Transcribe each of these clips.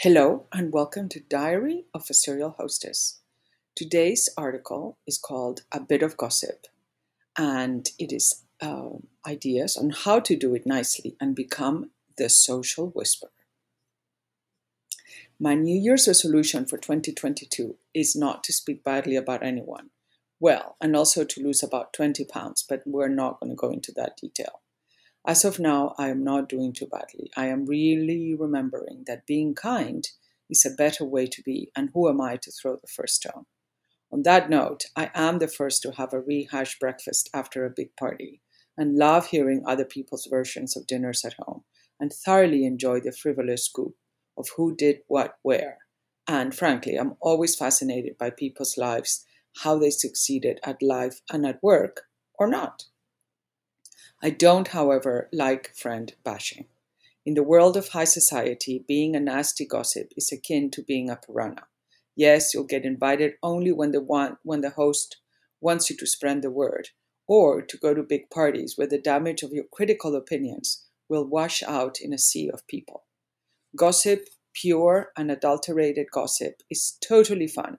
Hello and welcome to Diary of a Serial Hostess. Today's article is called A Bit of Gossip, and it is ideas on how to do it nicely and become the social whisperer. My New Year's resolution for 2022 is not to speak badly about anyone. Well, and also to lose about 20 pounds, but we're not going to go into that detail. As of now, I am not doing too badly. I am really remembering that being kind is a better way to be, and who am I to throw the first stone? On that note, I am the first to have a rehashed breakfast after a big party, and love hearing other people's versions of dinners at home, and thoroughly enjoy the frivolous scoop of who did what where. And frankly, I'm always fascinated by people's lives, how they succeeded at life and at work, or not. I don't, however, like friend bashing. In the world of high society, being a nasty gossip is akin to being a piranha. Yes, you'll get invited only when the host wants you to spread the word, or to go to big parties where the damage of your critical opinions will wash out in a sea of people. Gossip, pure and adulterated gossip, is totally fun,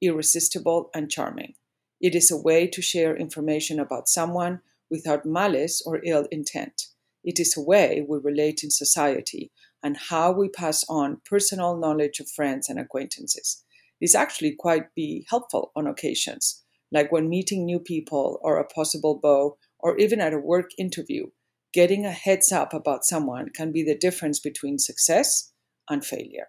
irresistible and charming. It is a way to share information about someone without malice or ill intent. It is a way we relate in society and how we pass on personal knowledge of friends and acquaintances. It is actually quite helpful on occasions, like when meeting new people or a possible beau, or even at a work interview. Getting a heads up about someone can be the difference between success and failure.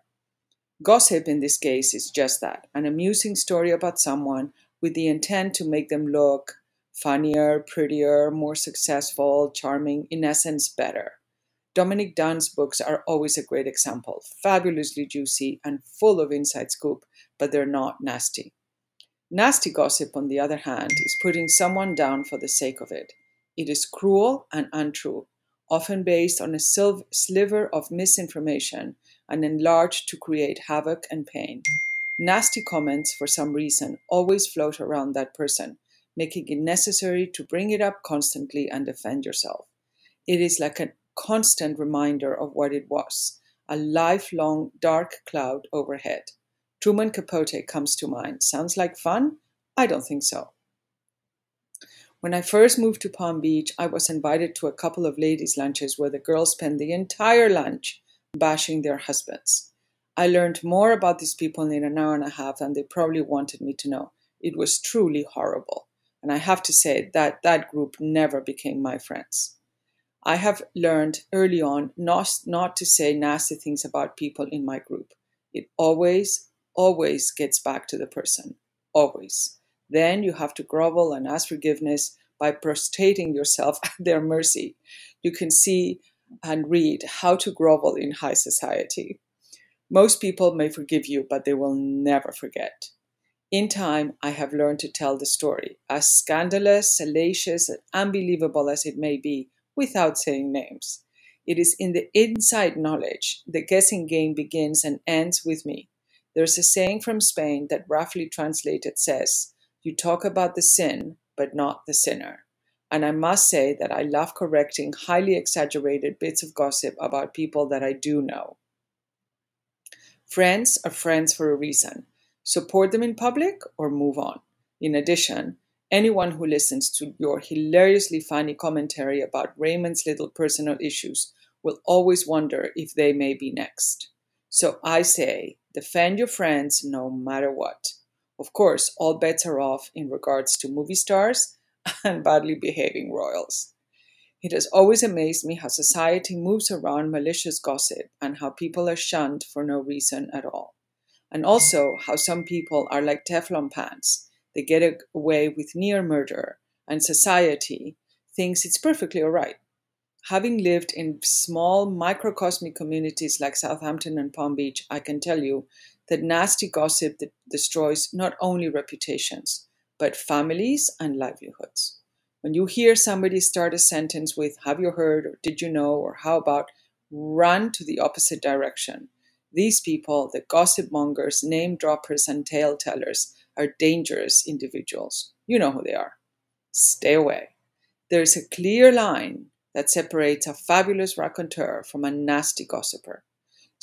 Gossip in this case is just that, an amusing story about someone with the intent to make them look funnier, prettier, more successful, charming, in essence, better. Dominic Dunn's books are always a great example, fabulously juicy and full of inside scoop, but they're not nasty. Nasty gossip, on the other hand, is putting someone down for the sake of it. It is cruel and untrue, often based on a sliver of misinformation and enlarged to create havoc and pain. Nasty comments, for some reason, always float around that person, making it necessary to bring it up constantly and defend yourself. It is like a constant reminder of what it was, a lifelong dark cloud overhead. Truman Capote comes to mind. Sounds like fun? I don't think so. When I first moved to Palm Beach, I was invited to a couple of ladies' lunches where the girls spend the entire lunch bashing their husbands. I learned more about these people in an hour and a half than they probably wanted me to know. It was truly horrible. And I have to say that that group never became my friends. I have learned early on not to say nasty things about people in my group. It always gets back to the person. Always. Then you have to grovel and ask forgiveness by prostrating yourself at their mercy. You can see and read How to Grovel in High Society. Most people may forgive you, but they will never forget. In time, I have learned to tell the story, as scandalous, salacious, and unbelievable as it may be, without saying names. It is in the inside knowledge the guessing game begins and ends with me. There's a saying from Spain that, roughly translated, says, "You talk about the sin, but not the sinner." And I must say that I love correcting highly exaggerated bits of gossip about people that I do know. Friends are friends for a reason. Support them in public or move on. In addition, anyone who listens to your hilariously funny commentary about Raymond's little personal issues will always wonder if they may be next. So I say, defend your friends no matter what. Of course, all bets are off in regards to movie stars and badly behaving royals. It has always amazed me how society moves around malicious gossip and how people are shunned for no reason at all. And also how some people are like Teflon pans. They get away with near murder, and society thinks it's perfectly all right. Having lived in small microcosmic communities like Southampton and Palm Beach, I can tell you that nasty gossip destroys not only reputations, but families and livelihoods. When you hear somebody start a sentence with, "Have you heard?" or "Did you know?" or "How about?", run to the opposite direction. These people, the gossip mongers, name droppers, and tale tellers, are dangerous individuals. You know who they are. Stay away. There is a clear line that separates a fabulous raconteur from a nasty gossiper.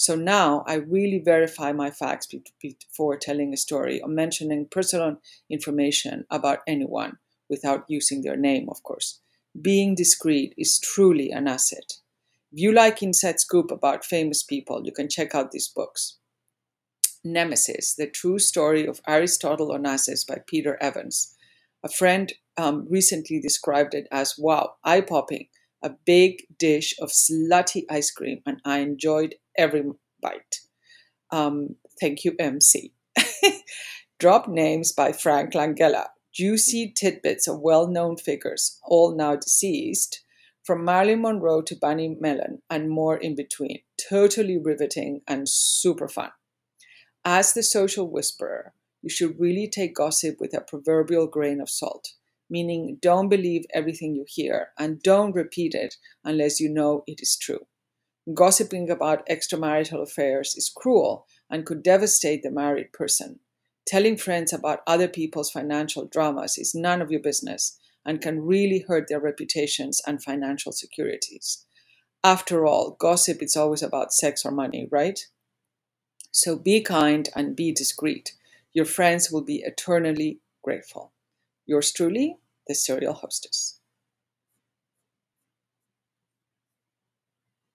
So now I really verify my facts before telling a story or mentioning personal information about anyone without using their name, of course. Being discreet is truly an asset. If you like inside scoop about famous people, you can check out these books. Nemesis, the true story of Aristotle Onassis by Peter Evans. A friend recently described it as, wow, eye-popping, a big dish of slutty ice cream, and I enjoyed every bite. Thank you, MC. Drop Names by Frank Langella. Juicy tidbits of well-known figures, all now deceased, from Marilyn Monroe to Bunny Mellon and more in between. Totally riveting and super fun. As the social whisperer, you should really take gossip with a proverbial grain of salt, meaning don't believe everything you hear and don't repeat it unless you know it is true. Gossiping about extramarital affairs is cruel and could devastate the married person. Telling friends about other people's financial dramas is none of your business and can really hurt their reputations and financial securities. After all, gossip is always about sex or money, right? So be kind and be discreet. Your friends will be eternally grateful. Yours truly, the Serial Hostess.